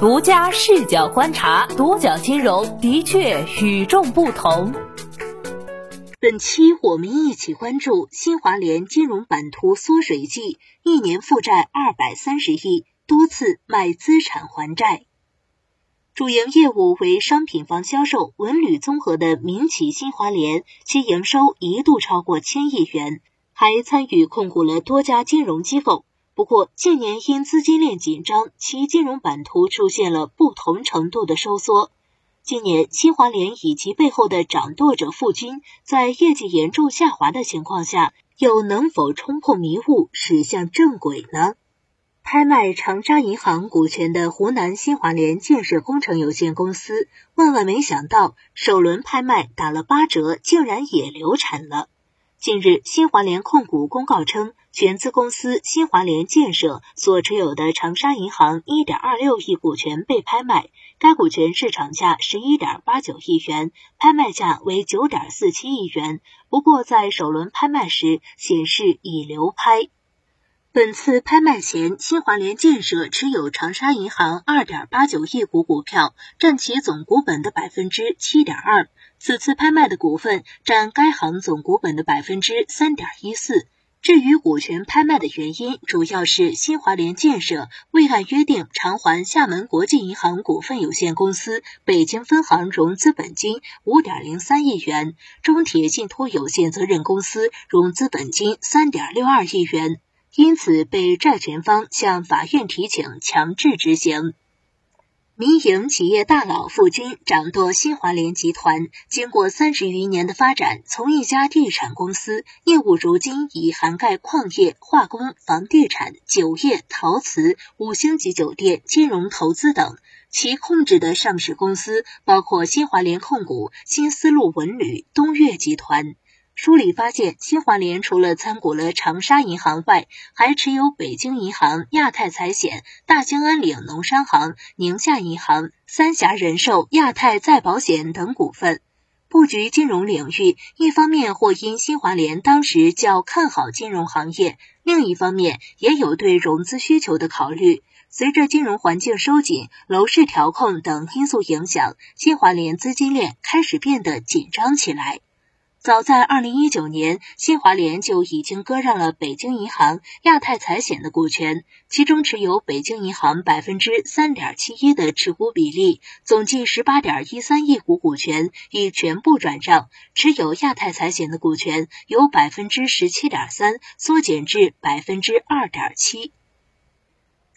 独家视角观察，独角金融的确与众不同。本期我们一起关注新华联金融版图缩水记，一年负债230亿，多次卖资产还债。主营业务为商品房销售、文旅综合的民企新华联，其营收一度超过1000亿元，还参与控股了多家金融机构。不过近年因资金链紧张，其金融版图出现了不同程度的收缩。今年新华联以及背后的掌舵者富君，在业绩严重下滑的情况下，又能否冲破迷雾驶向正轨呢？拍卖长沙银行股权的湖南新华联建设工程有限公司，万没想到首轮拍卖打了8折，竟然也流产了。近日，新华联控股公告称，全资公司新华联建设所持有的长沙银行 1.26 亿股权被拍卖，该股权市场价 11.89 亿元，拍卖价为 9.47 亿元，不过在首轮拍卖时显示已流拍。本次拍卖前，新华联建设持有长沙银行 2.89 亿股股票，占其总股本的 7.2%， 此次拍卖的股份占该行总股本的 3.14%。至于股权拍卖的原因，主要是新华联建设未按约定偿还厦门国际银行股份有限公司北京分行融资本金 5.03 亿元，中铁信托有限责任公司融资本金 3.62 亿元。因此被债权方向法院提请强制执行。民营企业大佬富君掌舵新华联集团，经过30余年的发展，从一家地产公司，业务如今已涵盖矿业、化工、房地产、酒业、陶瓷、5星级酒店、金融投资等。其控制的上市公司包括新华联控股、新丝路文旅、东岳集团。梳理发现，新华联除了参股了长沙银行外，还持有北京银行、亚太财险、大兴安岭农商行、宁夏银行、三峡人寿、亚太再保险等股份。布局金融领域，一方面或因新华联当时较看好金融行业，另一方面也有对融资需求的考虑。随着金融环境收紧、楼市调控等因素影响，新华联资金链开始变得紧张起来。早在2019年，新华联就已经割让了北京银行、亚太财险的股权，其中持有北京银行 3.71% 的持股比例，总计 18.13 亿股股权已全部转让，持有亚太财险的股权由 17.3% 缩减至 2.7%。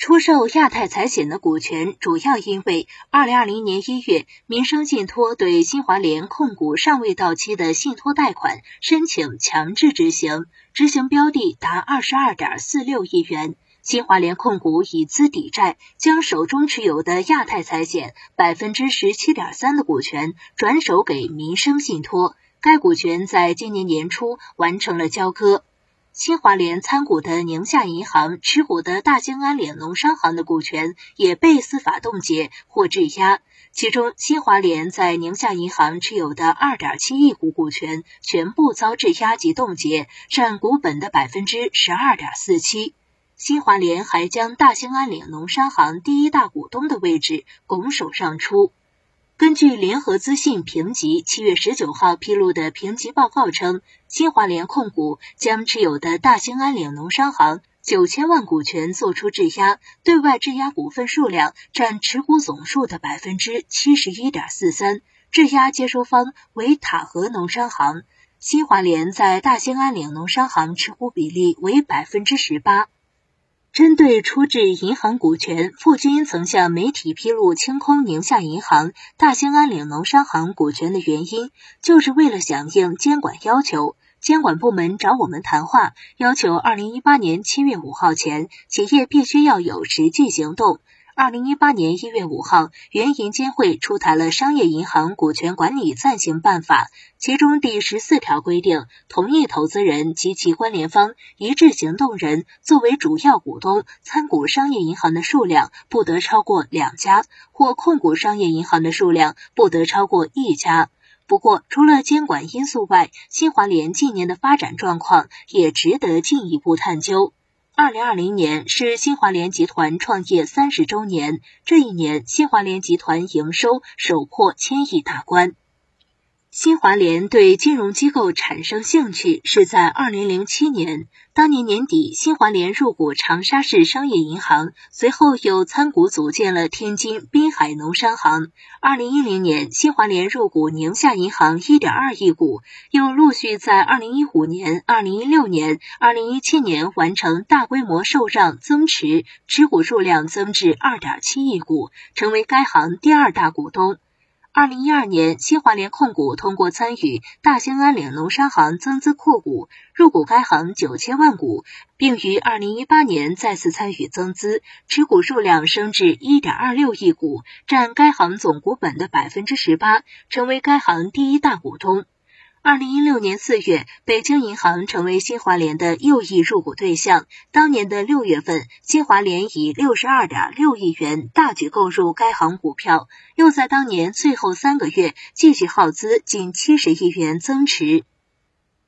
出售亚太财险的股权主要因为2020年1月民生信托对新华联控股尚未到期的信托贷款申请强制执行，执行标的达 22.46 亿元。新华联控股以资抵债，将手中持有的亚太财险 17.3% 的股权转手给民生信托，该股权在今年年初完成了交割。新华联参股的宁夏银行、持股的大兴安岭农商行的股权也被司法冻结或质押，其中新华联在宁夏银行持有的 2.7 亿股股权全部遭质押及冻结，占股本的 12.47%。新华联还将大兴安岭农商行第一大股东的位置拱手让出。根据联合资信评级7月19号披露的评级报告称，新华联控股将持有的大兴安岭农商行9000万股权作出质押，对外质押股份数量占持股总数的 71.43%， 质押接收方为塔河农商行。新华联在大兴安岭农商行持股比例为 18%。针对出质银行股权，富君曾向媒体披露清空宁夏银行、大兴安岭农商行股权的原因，就是为了响应监管要求。监管部门找我们谈话，要求2018年7月5号前，企业必须要有实际行动。2018年1月5号，原银监会出台了商业银行股权管理暂行办法，其中第14条规定，同一投资人及其关联方、一致行动人作为主要股东参股商业银行的数量不得超过2家，或控股商业银行的数量不得超过1家。不过，除了监管因素外，新华联近年的发展状况也值得进一步探究。2020年是新华联集团创业30周年，这一年新华联集团营收首破1000亿大关。新华联对金融机构产生兴趣是在2007年，当年年底新华联入股长沙市商业银行，随后又参股组建了天津滨海农商行。2010年新华联入股宁夏银行 1.2 亿股，又陆续在2015年、2016年、2017年完成大规模受让增持，持股数量增至 2.7 亿股，成为该行第二大股东。2012年新华联控股通过参与大兴安岭农商行增资扩股，入股该行9000万股，并于2018年再次参与增资，持股数量升至 1.26 亿股，占该行总股本的 18%， 成为该行第一大股东。2016年4月，北京银行成为新华联的6亿入股对象。当年的6月份，新华联以 62.6 亿元大举购入该行股票，又在当年最后3个月继续耗资近70亿元增持。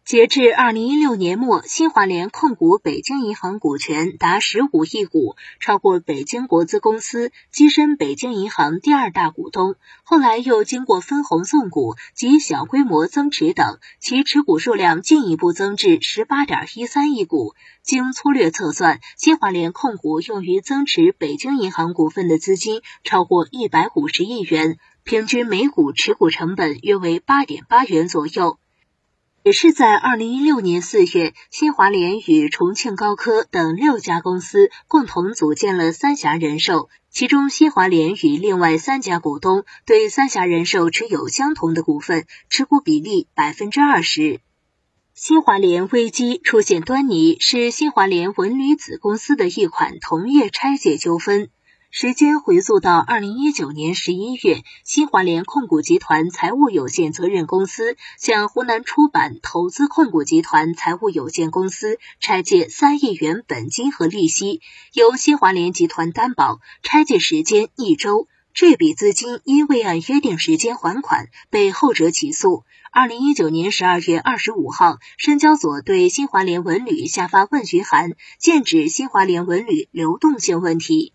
截至2016年末，新华联控股北京银行股权达15亿股，超过北京国资公司，跻身北京银行第二大股东。后来又经过分红送股及小规模增持等，其持股数量进一步增至 18.13 亿股。经粗略测算，新华联控股用于增持北京银行股份的资金超过150亿元，平均每股持股成本约为 8.8 元左右。也是在2016年4月，新华联与重庆高科等6家公司共同组建了三峡人寿，其中新华联与另外3家股东对三峡人寿持有相同的股份，持股比例 20%。新华联危机出现端倪是新华联文旅子公司的一款同业拆解纠纷。时间回溯到2019年11月，新华联控股集团财务有限责任公司向湖南出版投资控股集团财务有限公司拆借3亿元本金和利息，由新华联集团担保，拆借时间1周。这笔资金因未按约定时间还款，被后者起诉。2019年12月25号，深交所对新华联文旅下发问询函，剑指新华联文旅流动性问题。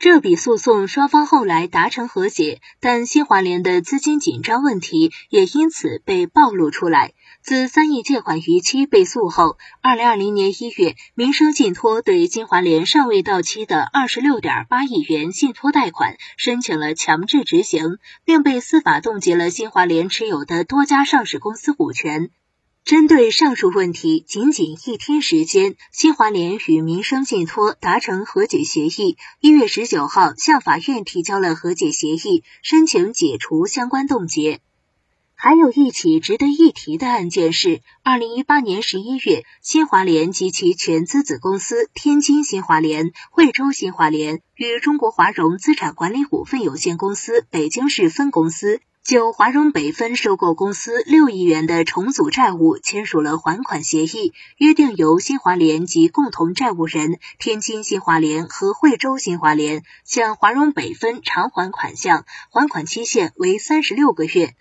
这笔诉讼双方后来达成和解，但新华联的资金紧张问题也因此被暴露出来。自3亿借款逾期被诉后 ,2020 年1月，民生信托对新华联尚未到期的 26.8 亿元信托贷款申请了强制执行，并被司法冻结了新华联持有的多家上市公司股权。针对上述问题，仅仅1天时间，新华联与民生信托达成和解协议。1月19号向法院提交了和解协议，申请解除相关冻结。还有一起值得一提的案件是2018年11月，新华联及其全资子公司天津新华联、惠州新华联与中国华融资产管理股份有限公司北京市分公司就华融北分收购公司6亿元的重组债务签署了还款协议，约定由新华联及共同债务人天津新华联和惠州新华联向华融北分偿还款项，还款期限为36个月。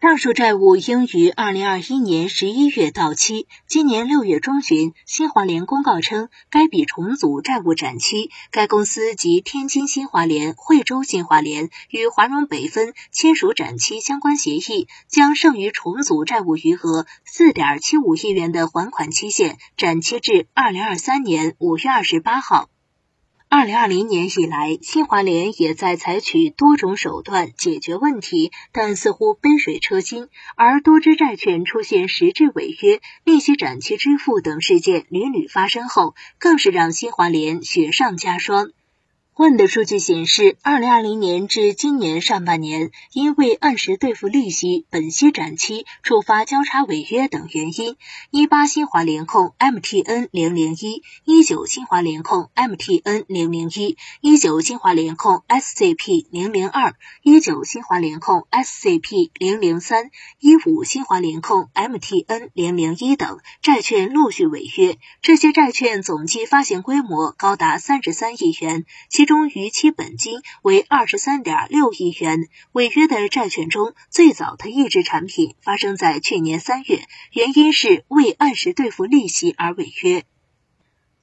上述债务应于2021年11月到期，今年6月中旬，新华联公告称该笔重组债务展期，该公司及天津新华联、惠州新华联与华融北分签署展期相关协议，将剩余重组债务余额 4.75 亿元的还款期限展期至2023年5月28号。2020年以来，新华联也在采取多种手段解决问题，但似乎杯水车薪，而多只债券出现实质违约、利息展期支付等事件屡屡发生后，更是让新华联雪上加霜。混的数据显示 ,2020 年至今年上半年，因为按时兑付利息、本息展期、触发交叉违约等原因 ,18 新华联控 MTN001, 19新华联控 MTN001, 19新华联控 SCP002, 19新华联控 SCP003, 15新华联控 MTN001 等债券陆续违约，这些债券总计发行规模高达33亿元，其中逾期本金为 23.6 亿元，违约的债券中最早的一只产品发生在去年3月，原因是未按时兑付利息而违约。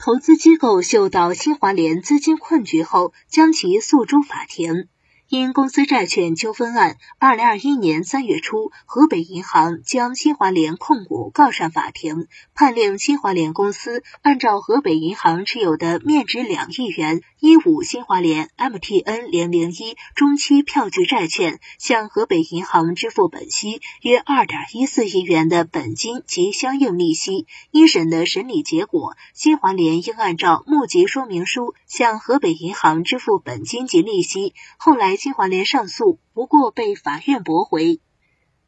投资机构嗅到新华联资金困局后，将其诉诸法庭。因公司债券纠纷案，2021年3月初，河北银行将新华联控股告上法庭，判令新华联公司按照河北银行持有的面值2亿元15新华联 MTN001 中期票据债券，向河北银行支付本息约 2.14 亿元的本金及相应利息。一审的审理结果，新华联应按照募集说明书向河北银行支付本金及利息，后来新华联上诉，不过被法院驳回。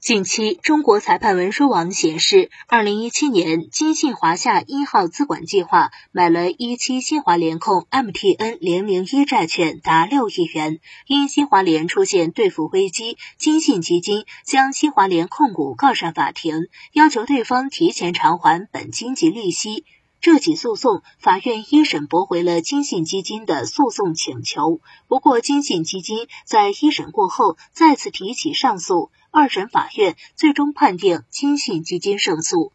近期，中国裁判文书网显示，2017年金信华夏一号资管计划买了17新华联控 MTN001 债券达6亿元。因新华联出现兑付危机，金信基金将新华联控股告上法庭，要求对方提前偿还本金及利息。这起诉讼，法院一审驳回了金信基金的诉讼请求。不过，金信基金在一审过后再次提起上诉，二审法院最终判定金信基金胜诉。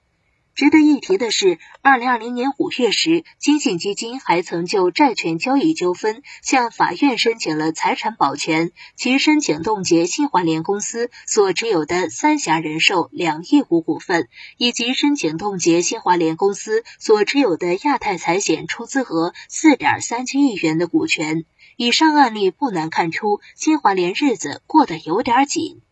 值得一提的是，2020年5月时，金信基金还曾就债权交易纠纷向法院申请了财产保全，其申请冻结新华联公司所持有的三峡人寿2亿股股份，以及申请冻结新华联公司所持有的亚太财险出资额 4.37 亿元的股权。以上案例不难看出，新华联日子过得有点紧。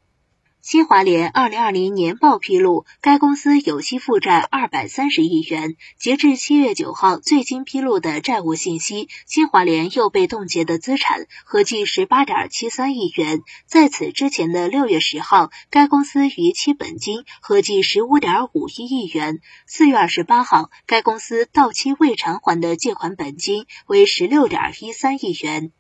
新华联2020年报披露，该公司有息负债230亿元。截至7月9号最新披露的债务信息，新华联又被冻结的资产合计 18.73 亿元。在此之前的6月10号，该公司逾期本金合计 15.51 亿元。4月28号，该公司到期未偿还的借款本金为 16.13 亿元。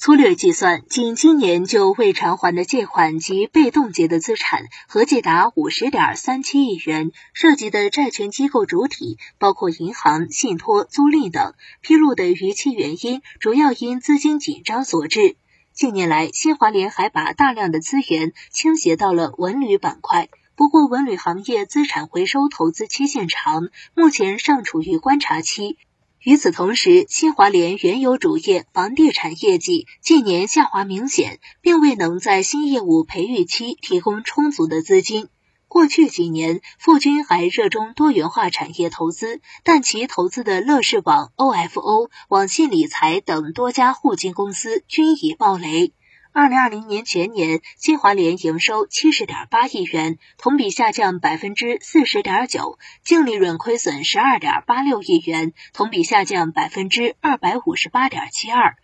粗略计算，仅今年就未偿还的借款及被冻结的资产合计达 50.37 亿元，涉及的债权机构主体包括银行、信托、租赁等，披露的逾期原因主要因资金紧张所致。近年来，新华联还把大量的资源倾斜到了文旅板块。不过，文旅行业资产回收投资期限长，目前尚处于观察期。与此同时，新华联原有主业房地产业绩近年下滑明显，并未能在新业务培育期提供充足的资金。过去几年，富均还热衷多元化产业投资，但其投资的乐视网、OFO、网信理财等多家互金公司均已爆雷。2020年全年，新华联营收 70.8 亿元，同比下降 40.9%， 净利润亏损 12.86 亿元，同比下降 258.72%。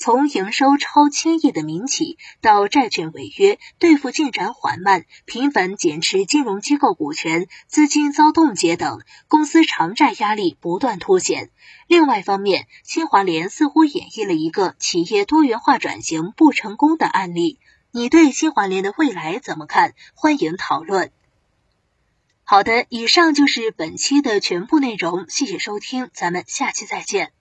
从营收超1000亿的民企到债券违约，兑付进展缓慢，频繁减持金融机构股权，资金遭冻结等，公司偿债压力不断凸显。另外方面，新华联似乎演绎了一个企业多元化转型不成功的案例。你对新华联的未来怎么看？欢迎讨论。好的，以上就是本期的全部内容，谢谢收听，咱们下期再见。